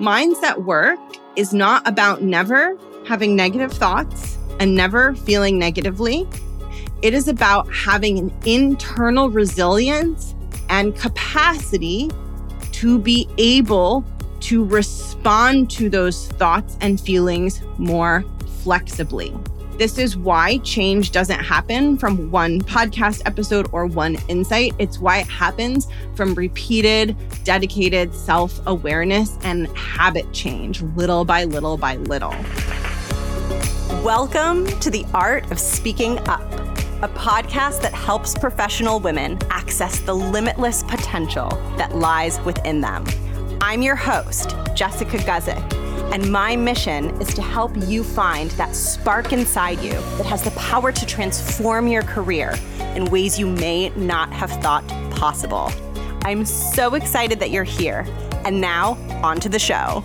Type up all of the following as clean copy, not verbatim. Mindset work is not about never having negative thoughts and never feeling negatively. It is about having an internal resilience and capacity to be able to respond to those thoughts and feelings more flexibly. This is why change doesn't happen from one podcast episode or one insight. It's why it happens from repeated, dedicated self-awareness and habit change, little by little by little. Welcome to The Art of Speaking Up, a podcast that helps professional women access the limitless potential that lies within them. I'm your host, Jessica Guzik. And my mission is to help you find that spark inside you that has the power to transform your career in ways you may not have thought possible. I'm so excited that you're here. And now, on to the show.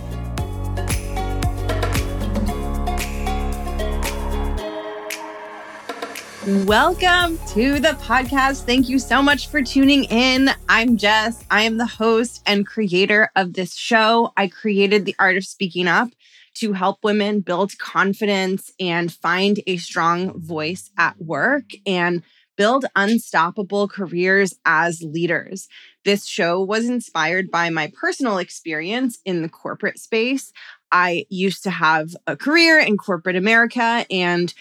Welcome to the podcast. Thank you so much for tuning in. I'm Jess. I am the host and creator of this show. I created The Art of Speaking Up to help women build confidence and find a strong voice at work and build unstoppable careers as leaders. This show was inspired by my personal experience in the corporate space. I used to have a career in corporate America, and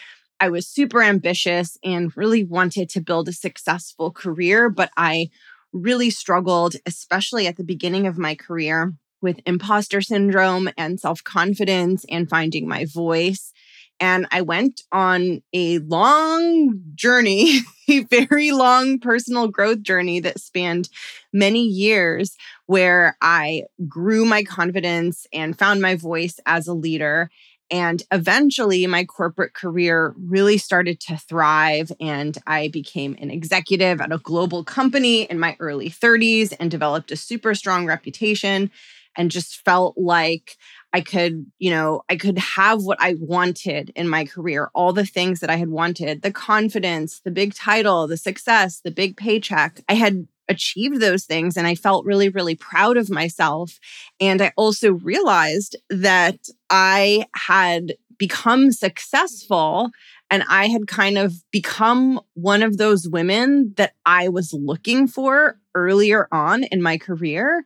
I was super ambitious and really wanted to build a successful career, but I really struggled, especially at the beginning of my career, with imposter syndrome and self-confidence and finding my voice. And I went on a long journey, a very long personal growth journey that spanned many years, where I grew my confidence and found my voice as a leader. And eventually, my corporate career really started to thrive, and I became an executive at a global company in my early 30s and developed a super strong reputation and just felt like I could have what I wanted in my career, all the things that I had wanted, the confidence, the big title, the success, the big paycheck. I had achieved those things, and I felt really, really proud of myself. And I also realized that I had become successful, and I had kind of become one of those women that I was looking for earlier on in my career.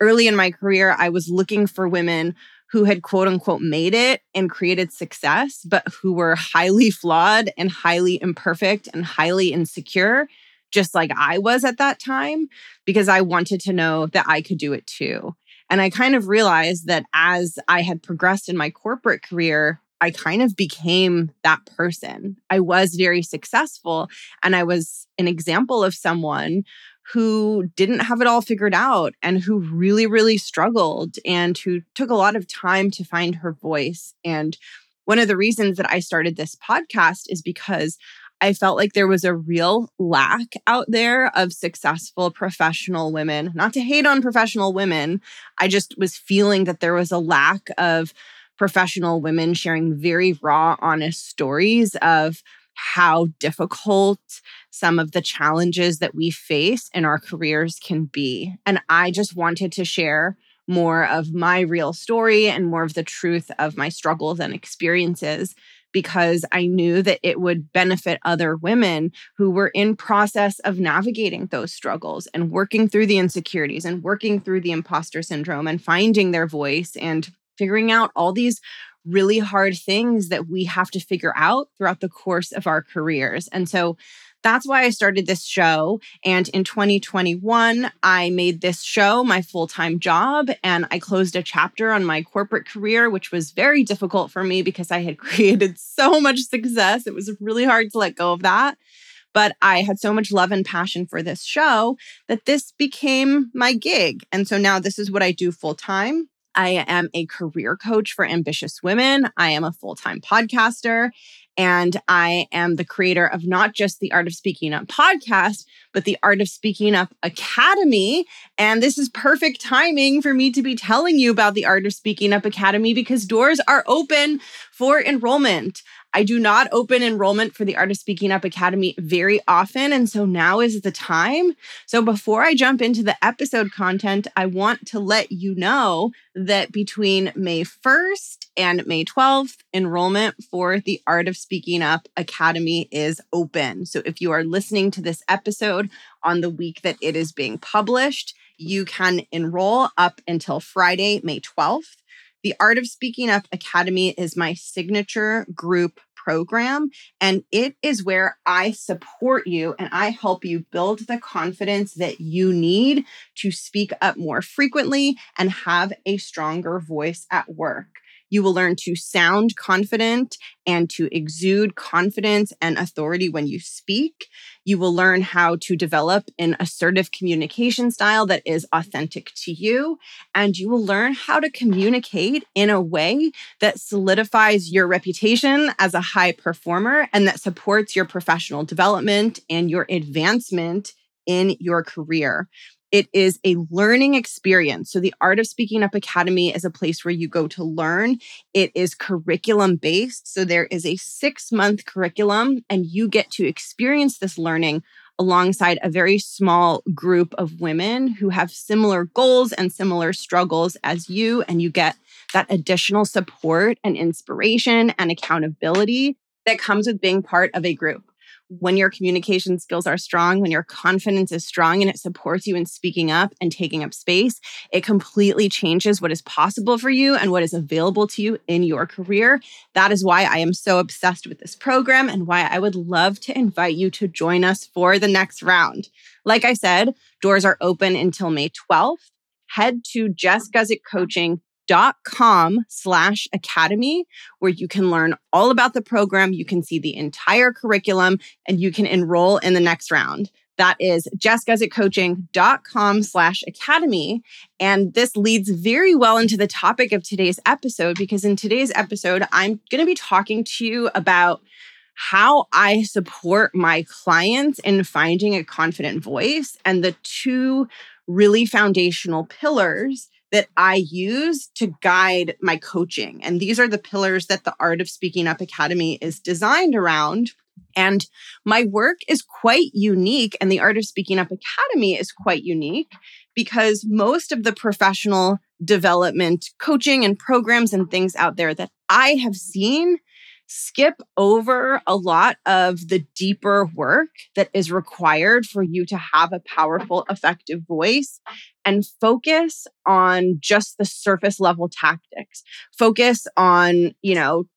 Early in my career, I was looking for women who had quote unquote made it and created success, but who were highly flawed and highly imperfect and highly insecure, just like I was at that time, because I wanted to know that I could do it too. And I kind of realized that as I had progressed in my corporate career, I kind of became that person. I was very successful, and I was an example of someone who didn't have it all figured out and who really, really struggled and who took a lot of time to find her voice. And one of the reasons that I started this podcast is because I felt like there was a real lack out there of successful professional women. Not to hate on professional women, I just was feeling that there was a lack of professional women sharing very raw, honest stories of how difficult some of the challenges that we face in our careers can be. And I just wanted to share more of my real story and more of the truth of my struggles and experiences, because I knew that it would benefit other women who were in process of navigating those struggles and working through the insecurities and working through the imposter syndrome and finding their voice and figuring out all these really hard things that we have to figure out throughout the course of our careers. And so that's why I started this show. And in 2021, I made this show my full-time job, and I closed a chapter on my corporate career, which was very difficult for me because I had created so much success. It was really hard to let go of that. But I had so much love and passion for this show that this became my gig. And so now this is what I do full-time. I am a career coach for ambitious women. I am a full-time podcaster, And I am the creator of not just the Art of Speaking Up podcast, but the Art of Speaking Up Academy. And this is perfect timing for me to be telling you about the Art of Speaking Up Academy because doors are open for enrollment. I do not open enrollment for the Art of Speaking Up Academy very often, and so now is the time. So before I jump into the episode content, I want to let you know that between May 1st and May 12th, enrollment for the Art of Speaking Up Academy is open. So if you are listening to this episode on the week that it is being published, you can enroll up until Friday, May 12th. The Art of Speaking Up Academy is my signature group program, and it is where I support you and I help you build the confidence that you need to speak up more frequently and have a stronger voice at work. You will learn to sound confident and to exude confidence and authority when you speak. You will learn how to develop an assertive communication style that is authentic to you. And you will learn how to communicate in a way that solidifies your reputation as a high performer and that supports your professional development and your advancement in your career. It is a learning experience. So the Art of Speaking Up Academy is a place where you go to learn. It is curriculum-based. So there is a 6-month curriculum, and you get to experience this learning alongside a very small group of women who have similar goals and similar struggles as you, and you get that additional support and inspiration and accountability that comes with being part of a group. When your communication skills are strong, when your confidence is strong and it supports you in speaking up and taking up space, it completely changes what is possible for you and what is available to you in your career. That is why I am so obsessed with this program and why I would love to invite you to join us for the next round. Like I said, doors are open until May 12th. Head to jessguzikcoaching.com/academy, where you can learn all about the program. You can see the entire curriculum and you can enroll in the next round. That is jessguzikcoaching.com/academy. And this leads very well into the topic of today's episode, because in today's episode, I'm going to be talking to you about how I support my clients in finding a confident voice and the two really foundational pillars that I use to guide my coaching. And these are the pillars that the Art of Speaking Up Academy is designed around. And my work is quite unique, and the Art of Speaking Up Academy is quite unique because most of the professional development coaching and programs and things out there that I have seen skip over a lot of the deeper work that is required for you to have a powerful, effective voice and focus on just the surface level tactics. Focus on,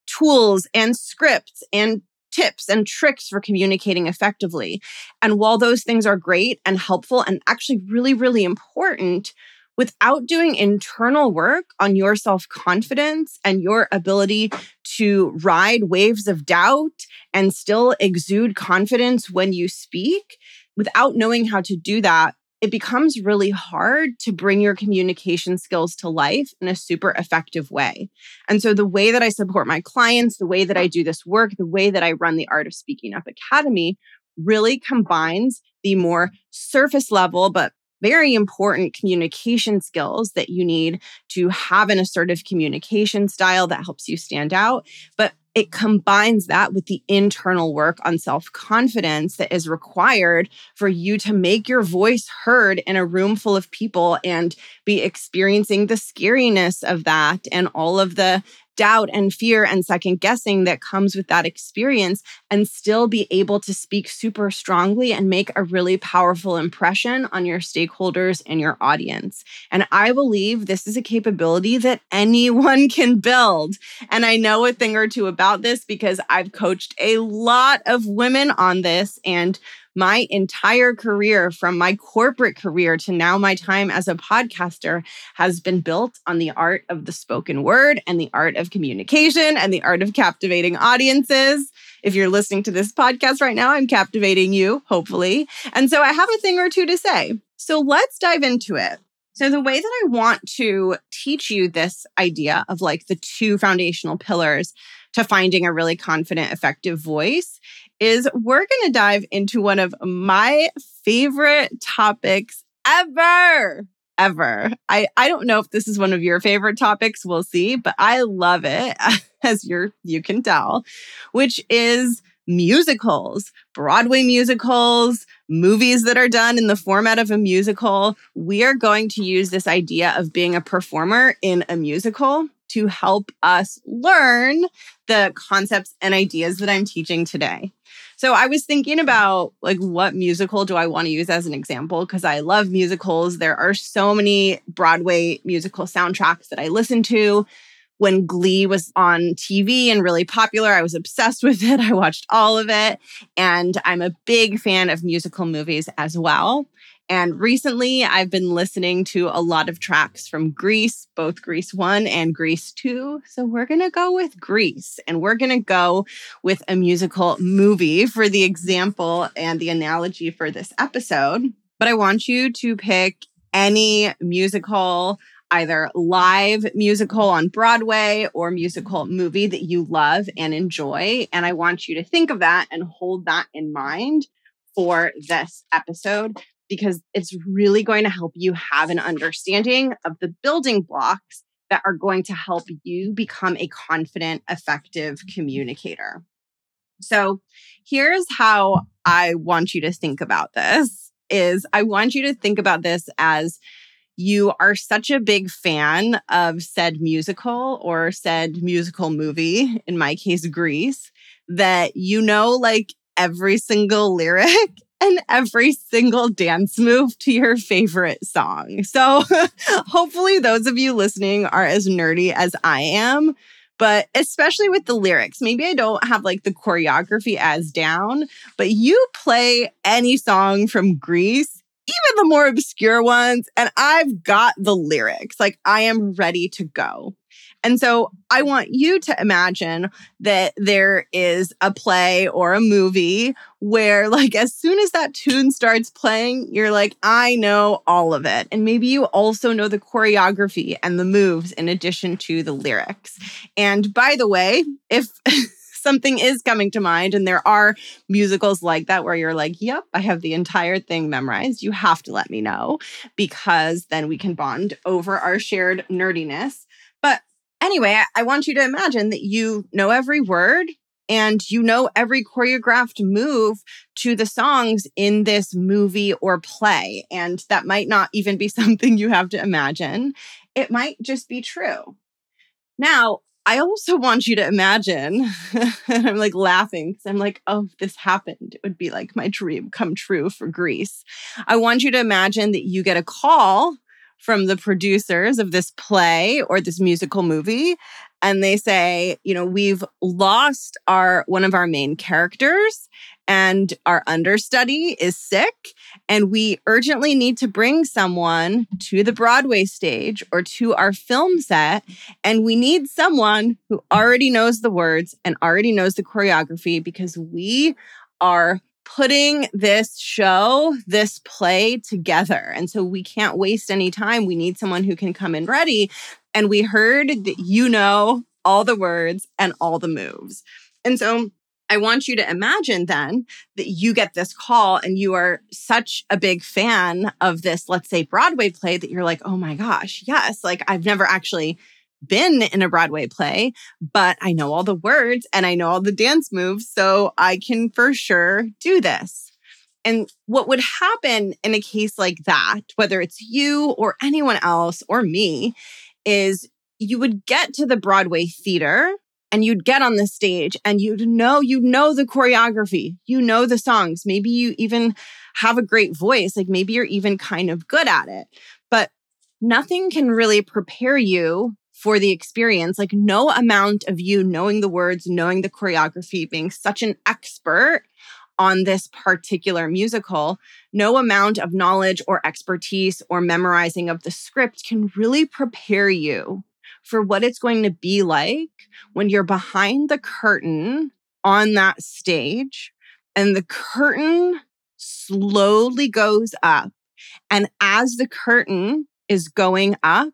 tools and scripts and tips and tricks for communicating effectively. And while those things are great and helpful and actually really, really important, without doing internal work on your self-confidence and your ability to ride waves of doubt and still exude confidence when you speak, without knowing how to do that, it becomes really hard to bring your communication skills to life in a super effective way. And so the way that I support my clients, the way that I do this work, the way that I run the Art of Speaking Up Academy really combines the more surface level, but very important communication skills that you need to have an assertive communication style that helps you stand out. But it combines that with the internal work on self-confidence that is required for you to make your voice heard in a room full of people and be experiencing the scariness of that and all of the doubt and fear and second guessing that comes with that experience, and still be able to speak super strongly and make a really powerful impression on your stakeholders and your audience. And I believe this is a capability that anyone can build. And I know a thing or two about this because I've coached a lot of women on this, and my entire career, from my corporate career to now my time as a podcaster, has been built on the art of the spoken word and the art of communication and the art of captivating audiences. If you're listening to this podcast right now, I'm captivating you, hopefully. And so I have a thing or two to say. So let's dive into it. So the way that I want to teach you this idea of like the two foundational pillars to finding a really confident, effective voice is we're going to dive into one of my favorite topics ever. I don't know if this is one of your favorite topics. We'll see, but I love it, as you can tell, which is musicals, Broadway musicals, movies that are done in the format of a musical. We are going to use this idea of being a performer in a musical to help us learn the concepts and ideas that I'm teaching today. So I was thinking about like what musical do I want to use as an example, because I love musicals. There are so many Broadway musical soundtracks that I listen to. When Glee was on TV and really popular, I was obsessed with it. I watched all of it. And I'm a big fan of musical movies as well. And recently, I've been listening to a lot of tracks from Grease, both Grease 1 and Grease 2. So we're going to go with Grease, and we're going to go with a musical movie for the example and the analogy for this episode. But I want you to pick any musical, either live musical on Broadway or musical movie that you love and enjoy. And I want you to think of that and hold that in mind for this episode, because it's really going to help you have an understanding of the building blocks that are going to help you become a confident, effective communicator. So here's how I want you to think about this is I want you to think about this as you are such a big fan of said musical or said musical movie, in my case, Grease, that you know like every single lyric and every single dance move to your favorite song. So hopefully those of you listening are as nerdy as I am, but especially with the lyrics. Maybe I don't have like the choreography as down, but you play any song from Grease, even the more obscure ones, and I've got the lyrics. Like I am ready to go. And so I want you to imagine that there is a play or a movie where like as soon as that tune starts playing, you're like, I know all of it. And maybe you also know the choreography and the moves in addition to the lyrics. And by the way, if something is coming to mind, and there are musicals like that where you're like, yep, I have the entire thing memorized, you have to let me know, because then we can bond over our shared nerdiness. But anyway, I want you to imagine that you know every word and you know every choreographed move to the songs in this movie or play. And that might not even be something you have to imagine. It might just be true. Now, I also want you to imagine, and I'm like laughing because I'm like, oh, if this happened, it would be like my dream come true for Grease. I want you to imagine that you get a call from the producers of this play or this musical movie, and they say, you know, we've lost one of our main characters, and our understudy is sick, and we urgently need to bring someone to the Broadway stage or to our film set, and we need someone who already knows the words and already knows the choreography, because we are putting this show, this play together. And so we can't waste any time. We need someone who can come in ready. And we heard that you know all the words and all the moves. And so I want you to imagine then that you get this call and you are such a big fan of this, let's say, Broadway play that you're like, oh my gosh, yes. Like I've never actually been in a Broadway play, but I know all the words and I know all the dance moves, so I can for sure do this. And what would happen in a case like that, whether it's you or anyone else or me, is you would get to the Broadway theater and you'd get on the stage and you'd know the choreography, you know the songs, maybe you even have a great voice, like maybe you're even kind of good at it, but nothing can really prepare you for the experience. Like no amount of you knowing the words, knowing the choreography, being such an expert on this particular musical, no amount of knowledge or expertise or memorizing of the script can really prepare you for what it's going to be like when you're behind the curtain on that stage and the curtain slowly goes up. And as the curtain is going up,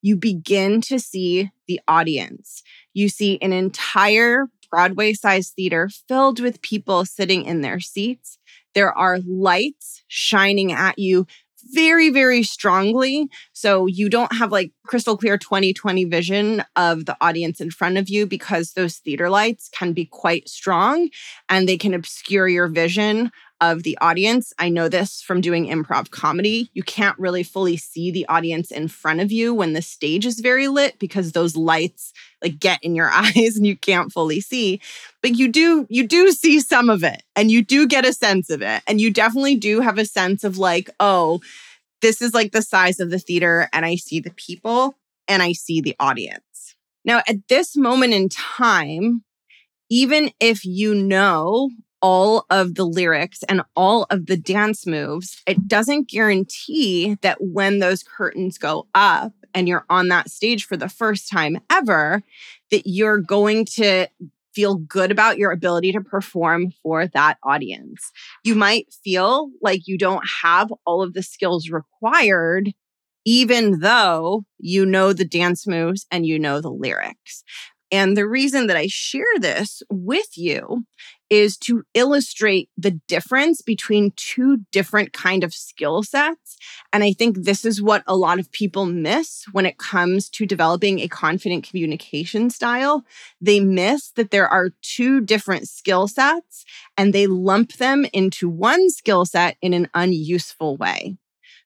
you begin to see the audience. You see an entire Broadway-sized theater filled with people sitting in their seats. There are lights shining at you very, very strongly. So you don't have like crystal clear 20/20 vision of the audience in front of you because those theater lights can be quite strong and they can obscure your vision of the audience. I know this from doing improv comedy. You can't really fully see the audience in front of you when the stage is very lit because those lights like get in your eyes and you can't fully see. But you do see some of it and you do get a sense of it. And you definitely do have a sense of like, oh, this is like the size of the theater and I see the people and I see the audience. Now, at this moment in time, even if you know all of the lyrics and all of the dance moves, it doesn't guarantee that when those curtains go up and you're on that stage for the first time ever, that you're going to feel good about your ability to perform for that audience. You might feel like you don't have all of the skills required, even though you know the dance moves and you know the lyrics. And the reason that I share this with you is to illustrate the difference between two different kind of skill sets. And I think this is what a lot of people miss when it comes to developing a confident communication style. They miss that there are two different skill sets and they lump them into one skill set in an unuseful way.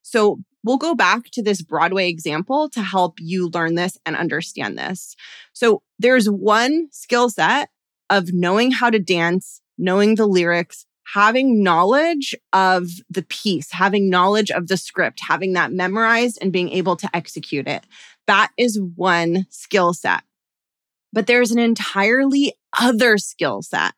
So we'll go back to this Broadway example to help you learn this and understand this. So there's one skill set of knowing how to dance, knowing the lyrics, having knowledge of the piece, having knowledge of the script, having that memorized and being able to execute it. That is one skill set. But there's an entirely other skill set.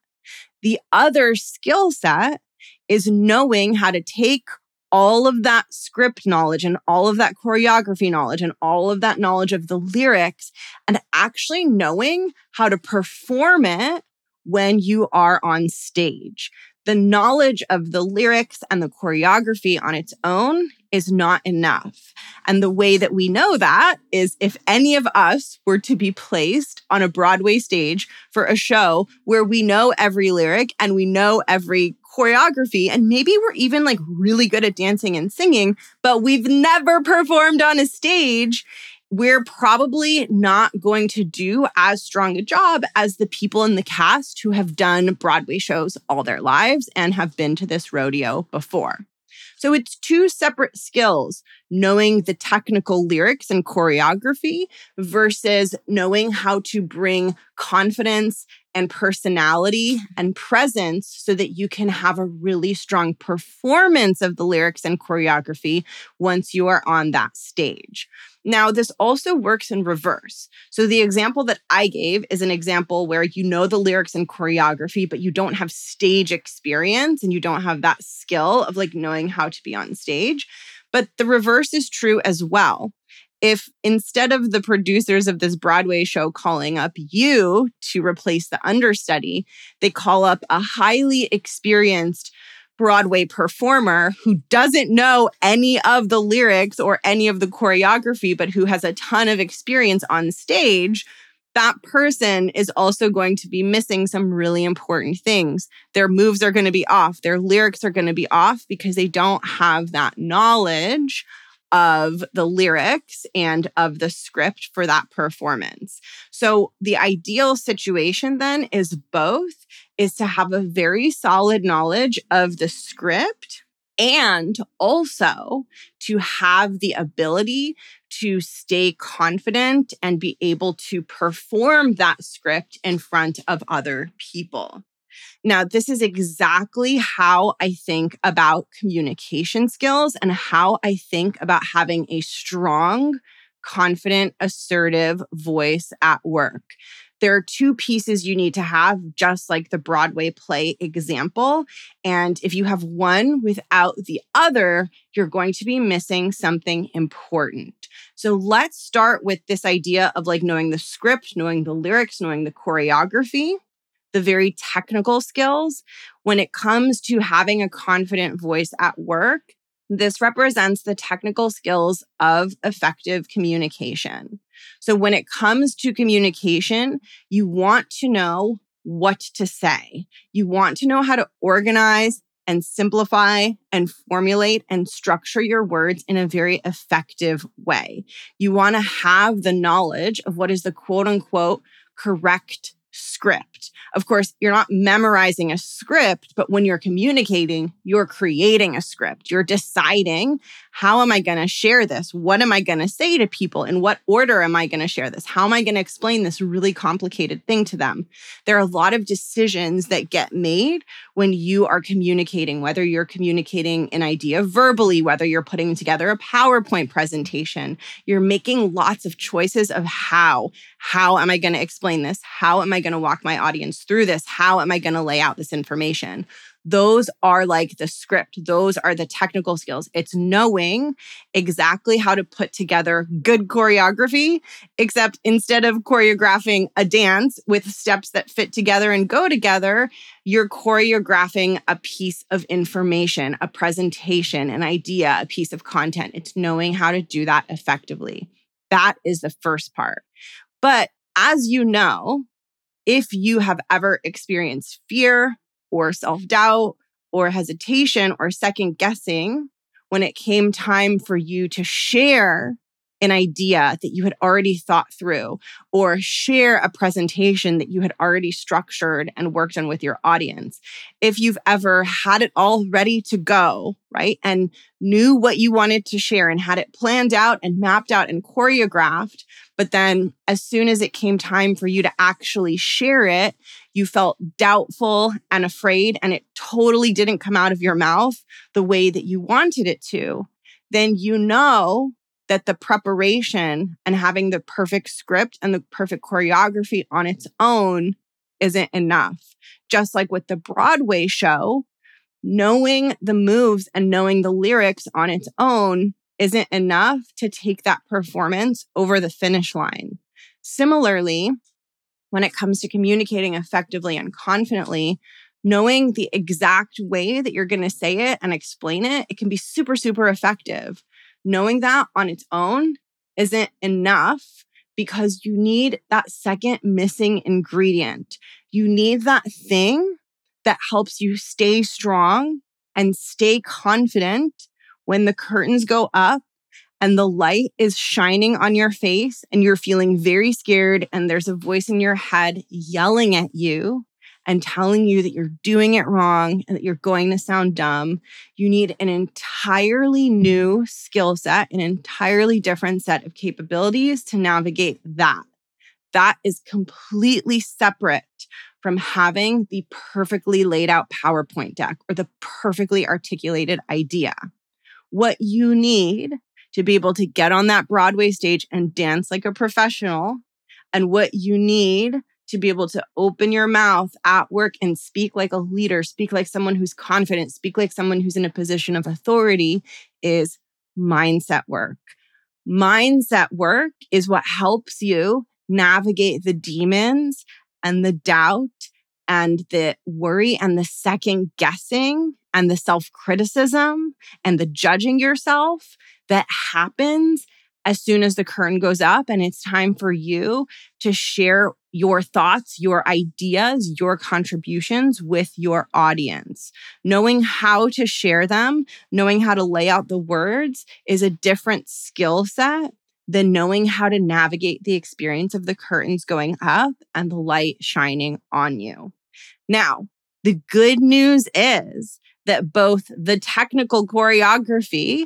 The other skill set is knowing how to take all of that script knowledge and all of that choreography knowledge and all of that knowledge of the lyrics and actually knowing how to perform it when you are on stage. The knowledge of the lyrics and the choreography on its own is not enough. And the way that we know that is if any of us were to be placed on a Broadway stage for a show where we know every lyric and we know every choreography, and maybe we're even like really good at dancing and singing, but we've never performed on a stage, we're probably not going to do as strong a job as the people in the cast who have done Broadway shows all their lives and have been to this rodeo before. So it's two separate skills, knowing the technical lyrics and choreography versus knowing how to bring confidence and personality and presence so that you can have a really strong performance of the lyrics and choreography once you are on that stage. Now, this also works in reverse. So the example that I gave is an example where you know the lyrics and choreography, but you don't have stage experience and you don't have that skill of like knowing how to be on stage. But the reverse is true as well. If instead of the producers of this Broadway show calling up you to replace the understudy, they call up a highly experienced Broadway performer who doesn't know any of the lyrics or any of the choreography, but who has a ton of experience on stage, that person is also going to be missing some really important things. Their moves are going to be off. Their lyrics are going to be off because they don't have that knowledge of the lyrics and of the script for that performance. So the ideal situation then is both, is to have a very solid knowledge of the script and also to have the ability to stay confident and be able to perform that script in front of other people. Now, this is exactly how I think about communication skills and how I think about having a strong, confident, assertive voice at work. There are two pieces you need to have, just like the Broadway play example. And if you have one without the other, you're going to be missing something important. So let's start with this idea of like knowing the script, knowing the lyrics, knowing the choreography, the very technical skills. When it comes to having a confident voice at work, This represents the technical skills of effective communication. So when it comes to communication, you want to know what to say. You want to know how to organize and simplify and formulate and structure your words in a very effective way. You want to have the knowledge of what is the quote-unquote correct script. Of course, you're not memorizing a script, but when you're communicating, you're creating a script. You're deciding, how am I going to share this? What am I going to say to people? In what order am I going to share this? How am I going to explain this really complicated thing to them? There are a lot of decisions that get made when you are communicating, whether you're communicating an idea verbally, whether you're putting together a PowerPoint presentation. You're making lots of choices of how. How am I going to explain this? How am I going to walk my audience through this? How am I going to lay out this information? Those are like the script. Those are the technical skills. It's knowing exactly how to put together good choreography, except instead of choreographing a dance with steps that fit together and go together, you're choreographing a piece of information, a presentation, an idea, a piece of content. It's knowing how to do that effectively. That is the first part. But as you know, if you have ever experienced fear or self-doubt or hesitation or second guessing when it came time for you to share an idea that you had already thought through or share a presentation that you had already structured and worked on with your audience. If you've ever had it all ready to go, right, and knew what you wanted to share and had it planned out and mapped out and choreographed, but then as soon as it came time for you to actually share it, you felt doubtful and afraid and it totally didn't come out of your mouth the way that you wanted it to, then you know that the preparation and having the perfect script and the perfect choreography on its own isn't enough. Just like with the Broadway show, knowing the moves and knowing the lyrics on its own isn't enough to take that performance over the finish line. Similarly, when it comes to communicating effectively and confidently, knowing the exact way that you're going to say it and explain it, it can be super, super effective. Knowing that on its own isn't enough because you need that second missing ingredient. You need that thing that helps you stay strong and stay confident when the curtains go up and the light is shining on your face and you're feeling very scared and there's a voice in your head yelling at you and telling you that you're doing it wrong and that you're going to sound dumb. You need an entirely new skill set, an entirely different set of capabilities to navigate that. That is completely separate from having the perfectly laid out PowerPoint deck or the perfectly articulated idea. What you need to be able to get on that Broadway stage and dance like a professional, and what you need to be able to open your mouth at work and speak like a leader, speak like someone who's confident, speak like someone who's in a position of authority is mindset work. Mindset work is what helps you navigate the demons and the doubt and the worry and the second guessing and the self-criticism and the judging yourself that happens as soon as the curtain goes up and it's time for you to share your thoughts, your ideas, your contributions with your audience. Knowing how to share them, knowing how to lay out the words is a different skill set than knowing how to navigate the experience of the curtains going up and the light shining on you. Now, the good news is that both the technical choreography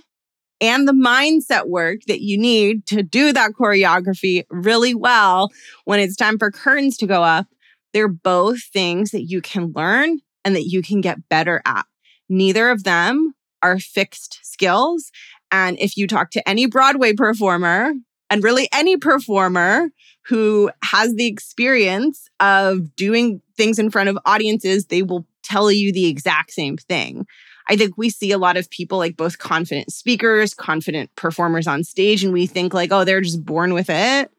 and the mindset work that you need to do that choreography really well when it's time for curtains to go up, they're both things that you can learn and that you can get better at. Neither of them are fixed skills. And if you talk to any Broadway performer, and really any performer who has the experience of doing things in front of audiences, they will tell you the exact same thing. I think we see a lot of people like both confident speakers, confident performers on stage, and we think like, oh, they're just born with it.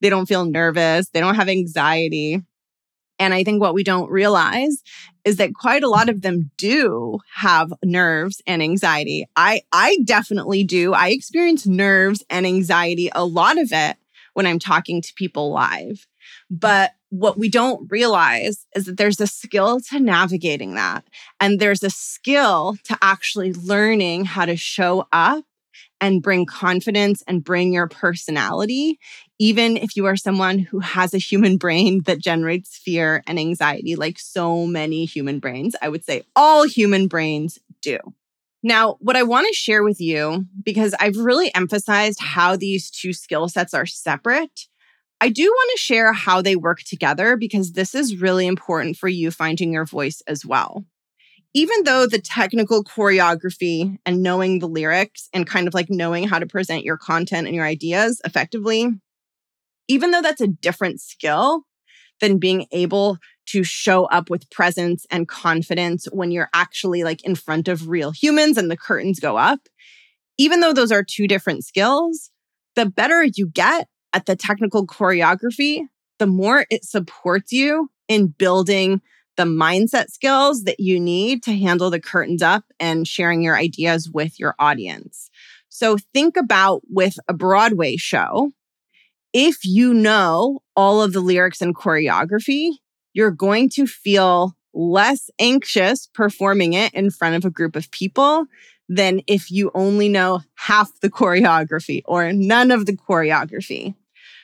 They don't feel nervous. They don't have anxiety. And I think what we don't realize is that quite a lot of them do have nerves and anxiety. I definitely do. I experience nerves and anxiety, a lot of it, when I'm talking to people live. But what we don't realize is that there's a skill to navigating that. And there's a skill to actually learning how to show up and bring confidence and bring your personality, even if you are someone who has a human brain that generates fear and anxiety, like so many human brains. I would say all human brains do. Now, what I want to share with you, because I've really emphasized how these two skill sets are separate, I do want to share how they work together, because this is really important for you finding your voice as well. Even though the technical choreography and knowing the lyrics and kind of like knowing how to present your content and your ideas effectively, even though that's a different skill than being able to show up with presence and confidence when you're actually like in front of real humans and the curtains go up, even though those are two different skills, the better you get at the technical choreography, the more it supports you in building the mindset skills that you need to handle the curtains up and sharing your ideas with your audience. So think about with a Broadway show, if you know all of the lyrics and choreography, you're going to feel less anxious performing it in front of a group of people than if you only know half the choreography or none of the choreography.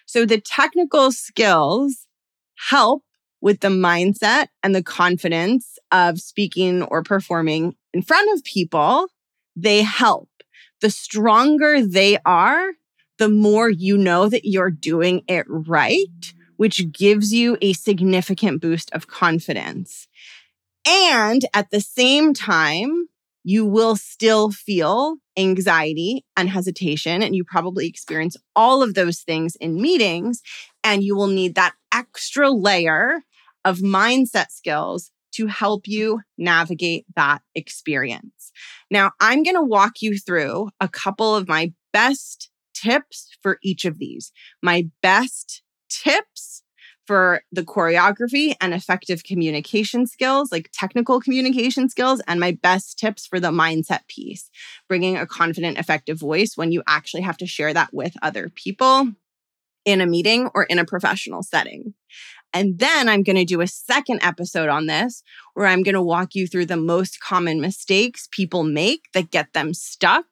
So the technical skills help with the mindset and the confidence of speaking or performing in front of people. They help. The stronger they are, the more you know that you're doing it right, which gives you a significant boost of confidence. And at the same time, you will still feel anxiety and hesitation, and you probably experience all of those things in meetings, and you will need that extra layer of mindset skills to help you navigate that experience. Now, I'm going to walk you through a couple of my best tips for each of these. My best tips for the choreography and effective communication skills, like technical communication skills, and my best tips for the mindset piece, bringing a confident, effective voice when you actually have to share that with other people in a meeting or in a professional setting. And then I'm going to do a second episode on this where I'm going to walk you through the most common mistakes people make that get them stuck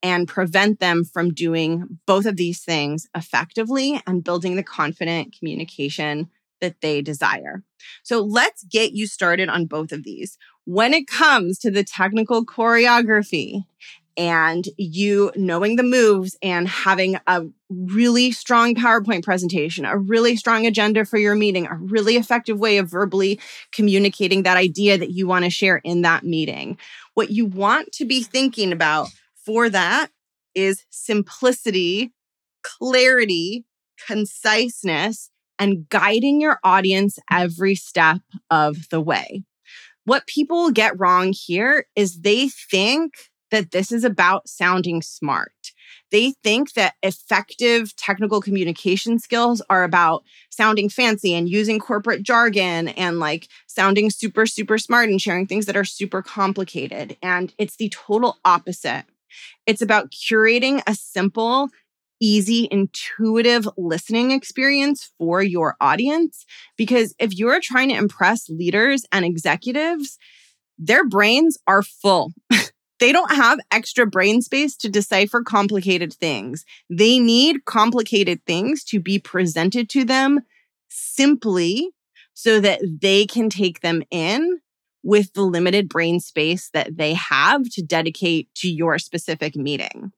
and prevent them from doing both of these things effectively and building the confident communication that they desire. So let's get you started on both of these. When it comes to the technical choreography and you knowing the moves and having a really strong PowerPoint presentation, a really strong agenda for your meeting, a really effective way of verbally communicating that idea that you want to share in that meeting, what you want to be thinking about for that is simplicity, clarity, conciseness, and guiding your audience every step of the way. What people get wrong here is they think that this is about sounding smart. They think that effective technical communication skills are about sounding fancy and using corporate jargon and like sounding super, super smart and sharing things that are super complicated. And it's the total opposite. It's about curating a simple, easy, intuitive listening experience for your audience. Because if you're trying to impress leaders and executives, their brains are full. They don't have extra brain space to decipher complicated things. They need complicated things to be presented to them simply so that they can take them in with the limited brain space that they have to dedicate to your specific meeting.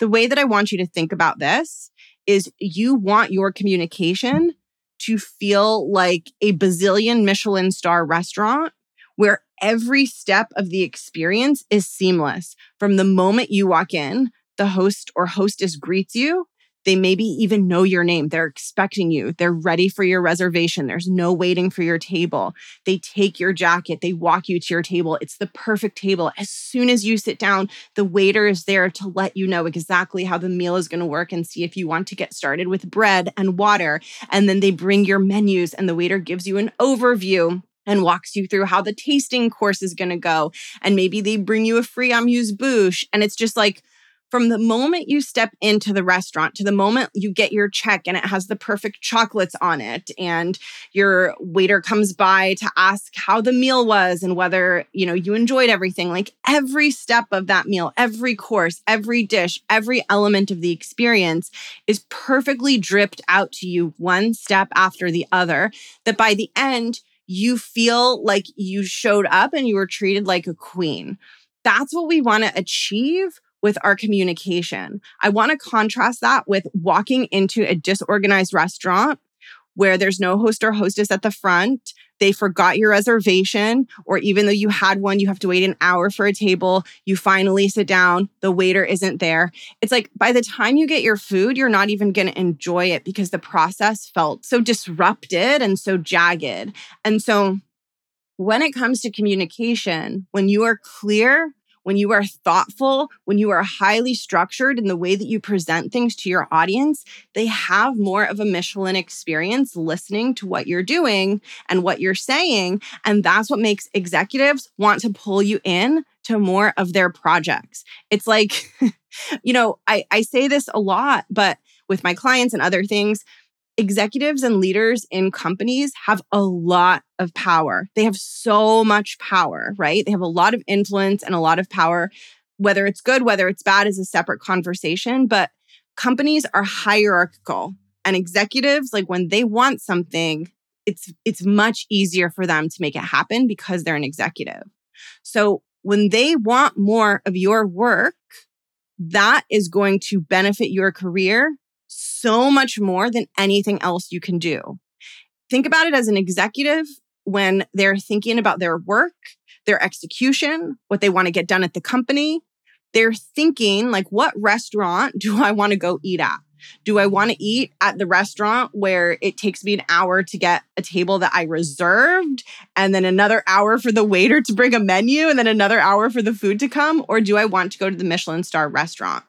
The way that I want you to think about this is you want your communication to feel like a bazillion Michelin star restaurant where every step of the experience is seamless. From the moment you walk in, the host or hostess greets you They maybe even know your name. They're expecting you. They're ready for your reservation. There's no waiting for your table. They take your jacket. They walk you to your table. It's the perfect table. As soon as you sit down, the waiter is there to let you know exactly how the meal is going to work and see if you want to get started with bread and water. And then they bring your menus and the waiter gives you an overview and walks you through how the tasting course is going to go. And maybe they bring you a free amuse-bouche. And it's just like, from the moment you step into the restaurant to the moment you get your check and it has the perfect chocolates on it and your waiter comes by to ask how the meal was and whether, you enjoyed everything, like every step of that meal, every course, every dish, every element of the experience is perfectly dripped out to you one step after the other, that by the end, you feel like you showed up and you were treated like a queen. That's what we want to achieve with our communication. I want to contrast that with walking into a disorganized restaurant where there's no host or hostess at the front. They forgot your reservation, or even though you had one, you have to wait an hour for a table. You finally sit down. The waiter isn't there. It's like by the time you get your food, you're not even going to enjoy it because the process felt so disrupted and so jagged. And so when it comes to communication, when you are clear, when you are thoughtful, when you are highly structured in the way that you present things to your audience, they have more of a Michelin experience listening to what you're doing and what you're saying. And that's what makes executives want to pull you in to more of their projects. It's like, I say this a lot, but with my clients and other things, executives and leaders in companies have a lot of power. They have so much power, right? They have a lot of influence and a lot of power. Whether it's good, whether it's bad is a separate conversation, but companies are hierarchical. And executives, like when they want something, it's much easier for them to make it happen because they're an executive. So when they want more of your work, that is going to benefit your career so much more than anything else you can do. Think about it as an executive when they're thinking about their work, their execution, what they want to get done at the company. They're thinking like, what restaurant do I want to go eat at? Do I want to eat at the restaurant where it takes me an hour to get a table that I reserved and then another hour for the waiter to bring a menu and then another hour for the food to come? Or do I want to go to the Michelin star restaurant?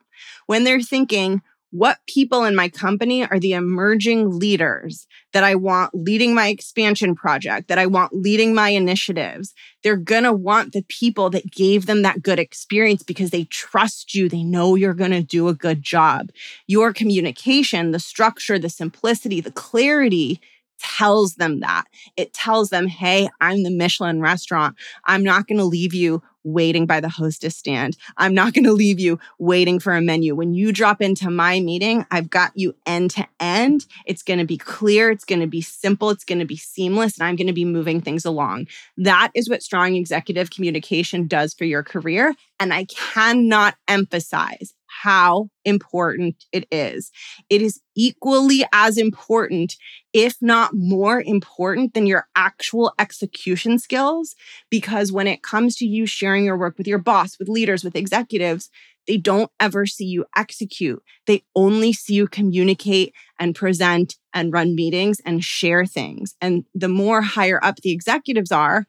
When they're thinking, what people in my company are the emerging leaders that I want leading my expansion project, that I want leading my initiatives? They're going to want the people that gave them that good experience because they trust you. They know you're going to do a good job. Your communication, the structure, the simplicity, the clarity tells them that. It tells them, hey, I'm the Michelin restaurant. I'm not going to leave you waiting by the hostess stand. I'm not going to leave you waiting for a menu. When you drop into my meeting, I've got you end to end. It's going to be clear. It's going to be simple. It's going to be seamless. And I'm going to be moving things along. That is what strong executive communication does for your career. And I cannot emphasize how important it is. It is equally as important, if not more important, than your actual execution skills. Because when it comes to you sharing your work with your boss, with leaders, with executives, they don't ever see you execute. They only see you communicate and present and run meetings and share things. And the more higher up the executives are,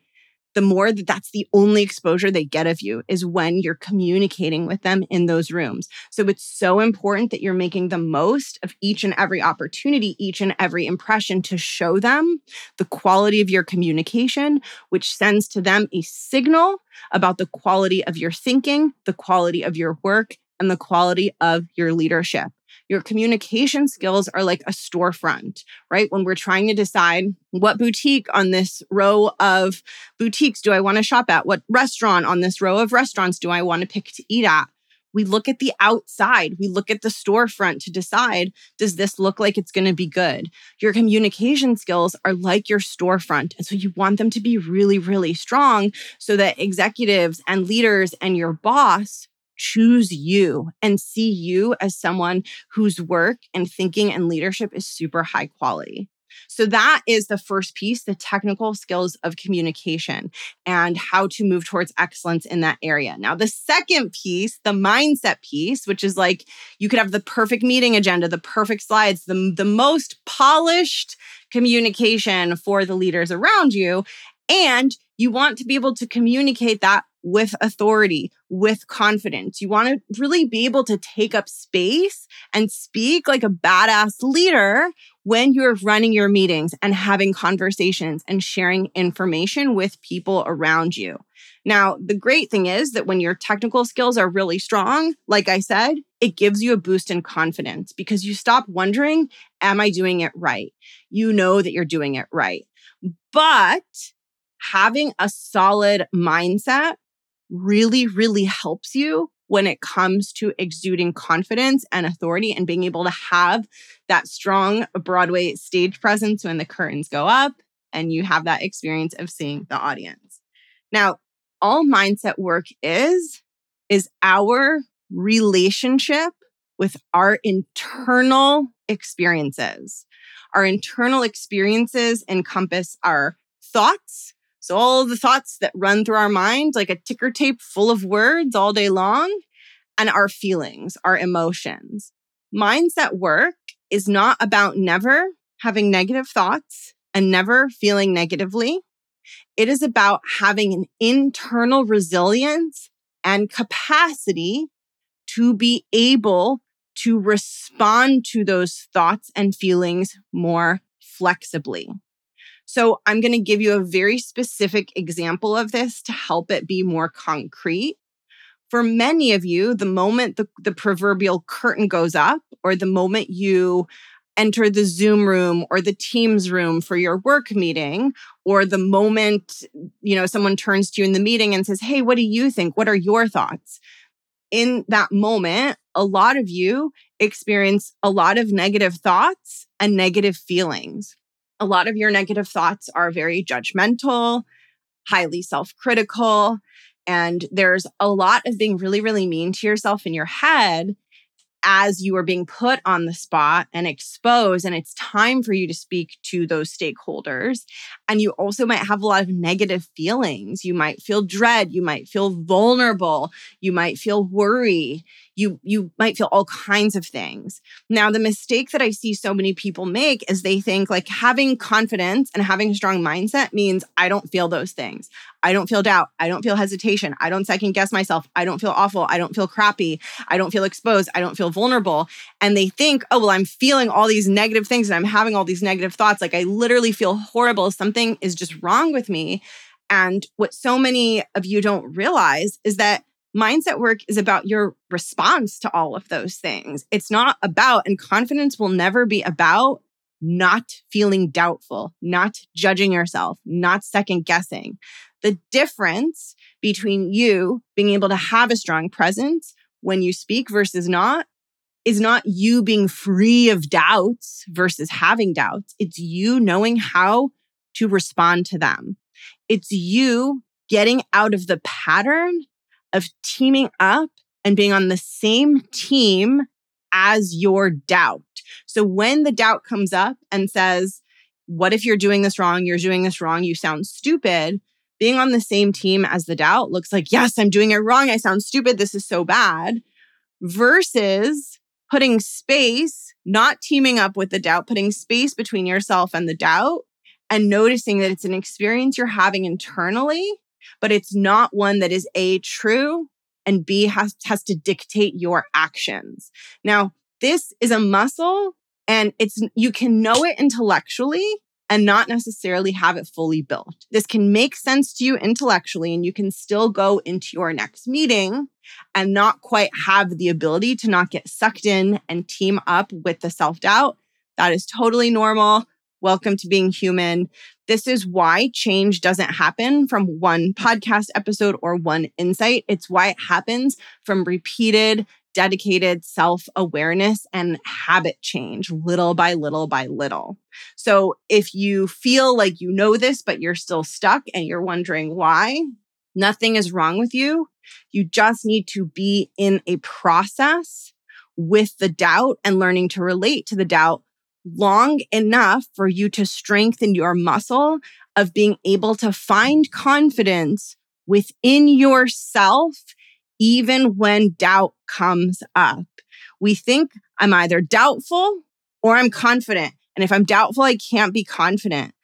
the more that that's the only exposure they get of you is when you're communicating with them in those rooms. So it's so important that you're making the most of each and every opportunity, each and every impression to show them the quality of your communication, which sends to them a signal about the quality of your thinking, the quality of your work, and the quality of your leadership. Your communication skills are like a storefront, right? When we're trying to decide what boutique on this row of boutiques do I want to shop at? What restaurant on this row of restaurants do I want to pick to eat at? We look at the outside. We look at the storefront to decide, does this look like it's going to be good? Your communication skills are like your storefront. And so you want them to be really, really strong so that executives and leaders and your boss choose you and see you as someone whose work and thinking and leadership is super high quality. So that is the first piece, the technical skills of communication and how to move towards excellence in that area. Now, the second piece, the mindset piece, which is like you could have the perfect meeting agenda, the perfect slides, the most polished communication for the leaders around you. And you want to be able to communicate that with authority, with confidence. You want to really be able to take up space and speak like a badass leader when you're running your meetings and having conversations and sharing information with people around you. Now, the great thing is that when your technical skills are really strong, like I said, it gives you a boost in confidence because you stop wondering, am I doing it right? You know that you're doing it right. But having a solid mindset really, really helps you when it comes to exuding confidence and authority and being able to have that strong Broadway stage presence when the curtains go up and you have that experience of seeing the audience. Now, all mindset work is our relationship with our internal experiences. Our internal experiences encompass our thoughts. So all the thoughts that run through our mind, like a ticker tape full of words all day long, and our feelings, our emotions. Mindset work is not about never having negative thoughts and never feeling negatively. It is about having an internal resilience and capacity to be able to respond to those thoughts and feelings more flexibly. So I'm going to give you a very specific example of this to help it be more concrete. For many of you, the moment the proverbial curtain goes up, or the moment you enter the Zoom room or the Teams room for your work meeting, or the moment, someone turns to you in the meeting and says, hey, what do you think? What are your thoughts? In that moment, a lot of you experience a lot of negative thoughts and negative feelings. A lot of your negative thoughts are very judgmental, highly self-critical, and there's a lot of being really, really mean to yourself in your head as you are being put on the spot and exposed, and it's time for you to speak to those stakeholders. And you also might have a lot of negative feelings. You might feel dread. You might feel vulnerable. You might feel worry. You might feel all kinds of things. Now, the mistake that I see so many people make is they think like having confidence and having a strong mindset means I don't feel those things. I don't feel doubt. I don't feel hesitation. I don't second guess myself. I don't feel awful. I don't feel crappy. I don't feel exposed. I don't feel vulnerable. And they think, oh, well, I'm feeling all these negative things and I'm having all these negative thoughts. Like I literally feel horrible. Something is just wrong with me. And what so many of you don't realize is that mindset work is about your response to all of those things. It's not about, and confidence will never be about, not feeling doubtful, not judging yourself, not second guessing. The difference between you being able to have a strong presence when you speak versus not is not you being free of doubts versus having doubts. It's you knowing how to respond to them. It's you getting out of the pattern of teaming up and being on the same team as your doubt. So when the doubt comes up and says, what if you're doing this wrong? You're doing this wrong. You sound stupid. Being on the same team as the doubt looks like, yes, I'm doing it wrong. I sound stupid. This is so bad. Versus putting space, not teaming up with the doubt, putting space between yourself and the doubt and noticing that it's an experience you're having internally, but it's not one that is A, true, and B, has to dictate your actions. Now, this is a muscle, and you can know it intellectually and not necessarily have it fully built. This can make sense to you intellectually, and you can still go into your next meeting and not quite have the ability to not get sucked in and team up with the self-doubt. That is totally normal. Welcome to being human. This is why change doesn't happen from one podcast episode or one insight. It's why it happens from repeated, dedicated self-awareness and habit change, little by little by little. So if you feel like you know this, but you're still stuck and you're wondering why, nothing is wrong with you. You just need to be in a process with the doubt and learning to relate to the doubt long enough for you to strengthen your muscle of being able to find confidence within yourself, even when doubt comes up. We think I'm either doubtful or I'm confident. And if I'm doubtful, I can't be confident.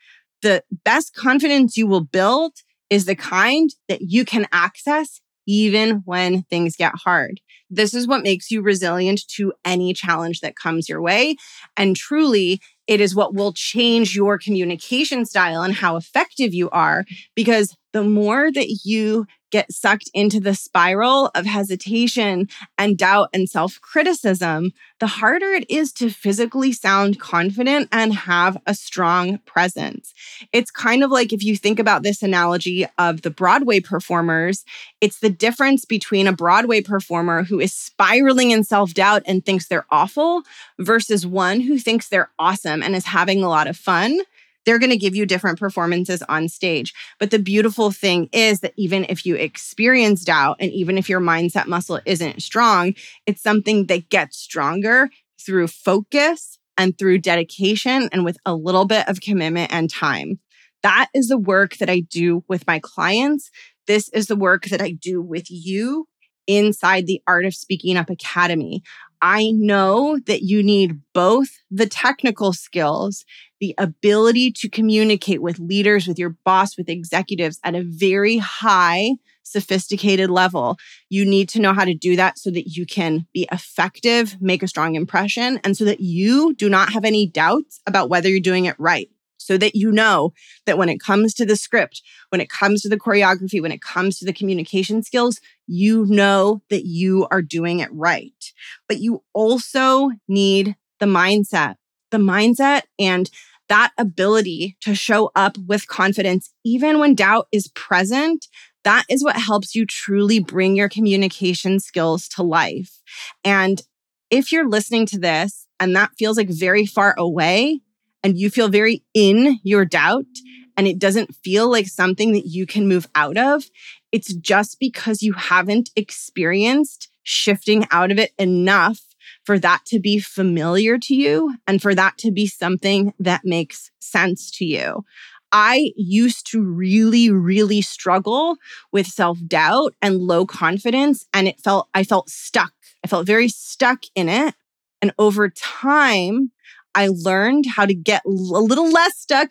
The best confidence you will build is the kind that you can access even when things get hard. This is what makes you resilient to any challenge that comes your way. And truly, it is what will change your communication style and how effective you are. Because the more that you get sucked into the spiral of hesitation and doubt and self-criticism, the harder it is to physically sound confident and have a strong presence. It's kind of like, if you think about this analogy of the Broadway performers, it's the difference between a Broadway performer who is spiraling in self-doubt and thinks they're awful versus one who thinks they're awesome and is having a lot of fun. They're going to give you different performances on stage. But the beautiful thing is that even if you experience doubt and even if your mindset muscle isn't strong, it's something that gets stronger through focus and through dedication and with a little bit of commitment and time. That is the work that I do with my clients. This is the work that I do with you inside the Art of Speaking Up Academy. I know that you need both the technical skills, the ability to communicate with leaders, with your boss, with executives at a very high, sophisticated level. You need to know how to do that so that you can be effective, make a strong impression, and so that you do not have any doubts about whether you're doing it right. So that you know that when it comes to the script, when it comes to the choreography, when it comes to the communication skills, you know that you are doing it right. But you also need the mindset and that ability to show up with confidence, even when doubt is present. That is what helps you truly bring your communication skills to life. And if you're listening to this and that feels like very far away, and you feel very in your doubt, and it doesn't feel like something that you can move out of, it's just because you haven't experienced shifting out of it enough for that to be familiar to you and for that to be something that makes sense to you. I used to really, really struggle with self-doubt and low confidence, and I felt stuck. I felt very stuck in it. And over time, I learned how to get a little less stuck.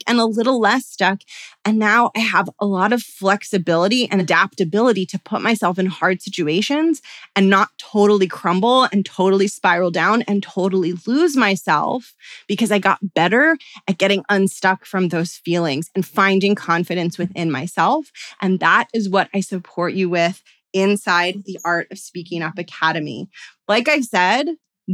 And now I have a lot of flexibility and adaptability to put myself in hard situations and not totally crumble and totally spiral down and totally lose myself, because I got better at getting unstuck from those feelings and finding confidence within myself. And that is what I support you with inside the Art of Speaking Up Academy. Like I said,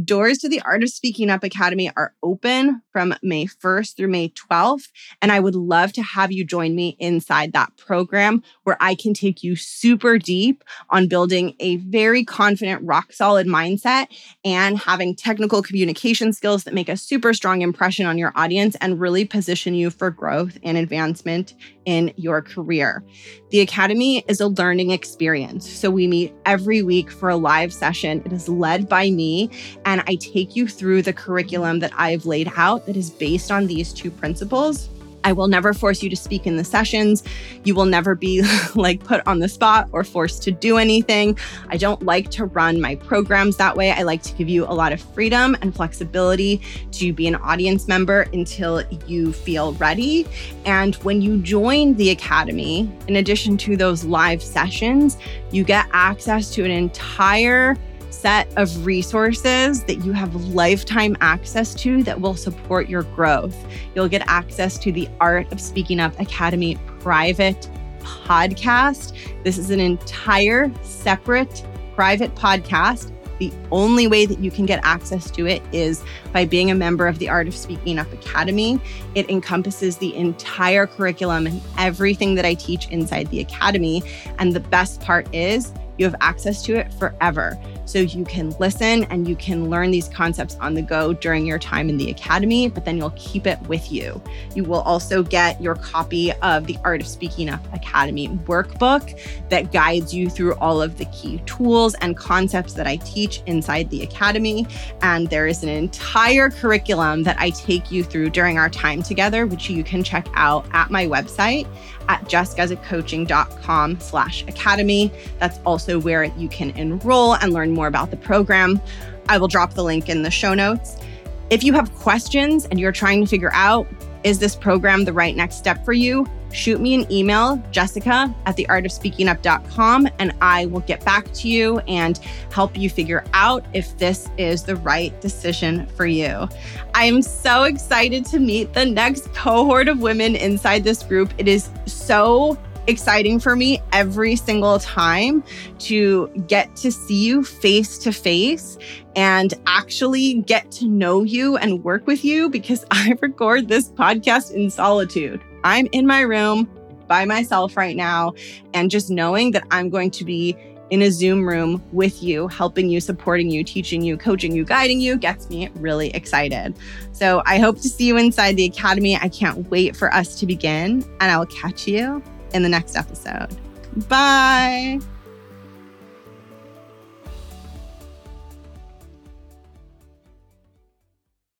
doors to the Art of Speaking Up Academy are open from May 1st through May 12th. And I would love to have you join me inside that program, where I can take you super deep on building a very confident, rock solid mindset and having technical communication skills that make a super strong impression on your audience and really position you for growth and advancement in your career. The Academy is a learning experience. So we meet every week for a live session. It is led by me. And I take you through the curriculum that I've laid out that is based on these two principles. I will never force you to speak in the sessions. You will never be put on the spot or forced to do anything. I don't like to run my programs that way. I like to give you a lot of freedom and flexibility to be an audience member until you feel ready. And when you join the Academy, in addition to those live sessions, you get access to an entire set of resources that you have lifetime access to that will support your growth. You'll get access to the Art of Speaking Up Academy private podcast. This is an entire separate private podcast. The only way that you can get access to it is by being a member of the Art of Speaking Up Academy. It encompasses the entire curriculum and everything that I teach inside the Academy. And the best part is you have access to it forever. so you can listen and you can learn these concepts on the go during your time in the academy, but then you'll keep it with you. You will also get your copy of the Art of Speaking Up Academy workbook that guides you through all of the key tools and concepts that I teach inside the academy. And there is an entire curriculum that I take you through during our time together, which you can check out at my website at jessguzikcoaching.com/academy. That's also where you can enroll and learn more about the program. I will drop the link in the show notes. If you have questions and you're trying to figure out, is this program the right next step for you? Shoot me an email, jessica@theartofspeakingup.com, and I will get back to you and help you figure out if this is the right decision for you. I am so excited to meet the next cohort of women inside this group. It is so exciting for me every single time to get to see you face to face and actually get to know you and work with you, because I record this podcast in solitude. I'm in my room by myself right now, and just knowing that I'm going to be in a Zoom room with you, helping you, supporting you, teaching you, coaching you, guiding you, gets me really excited. So I hope to see you inside the academy. I can't wait for us to begin, and I'll catch you in the next episode. Bye.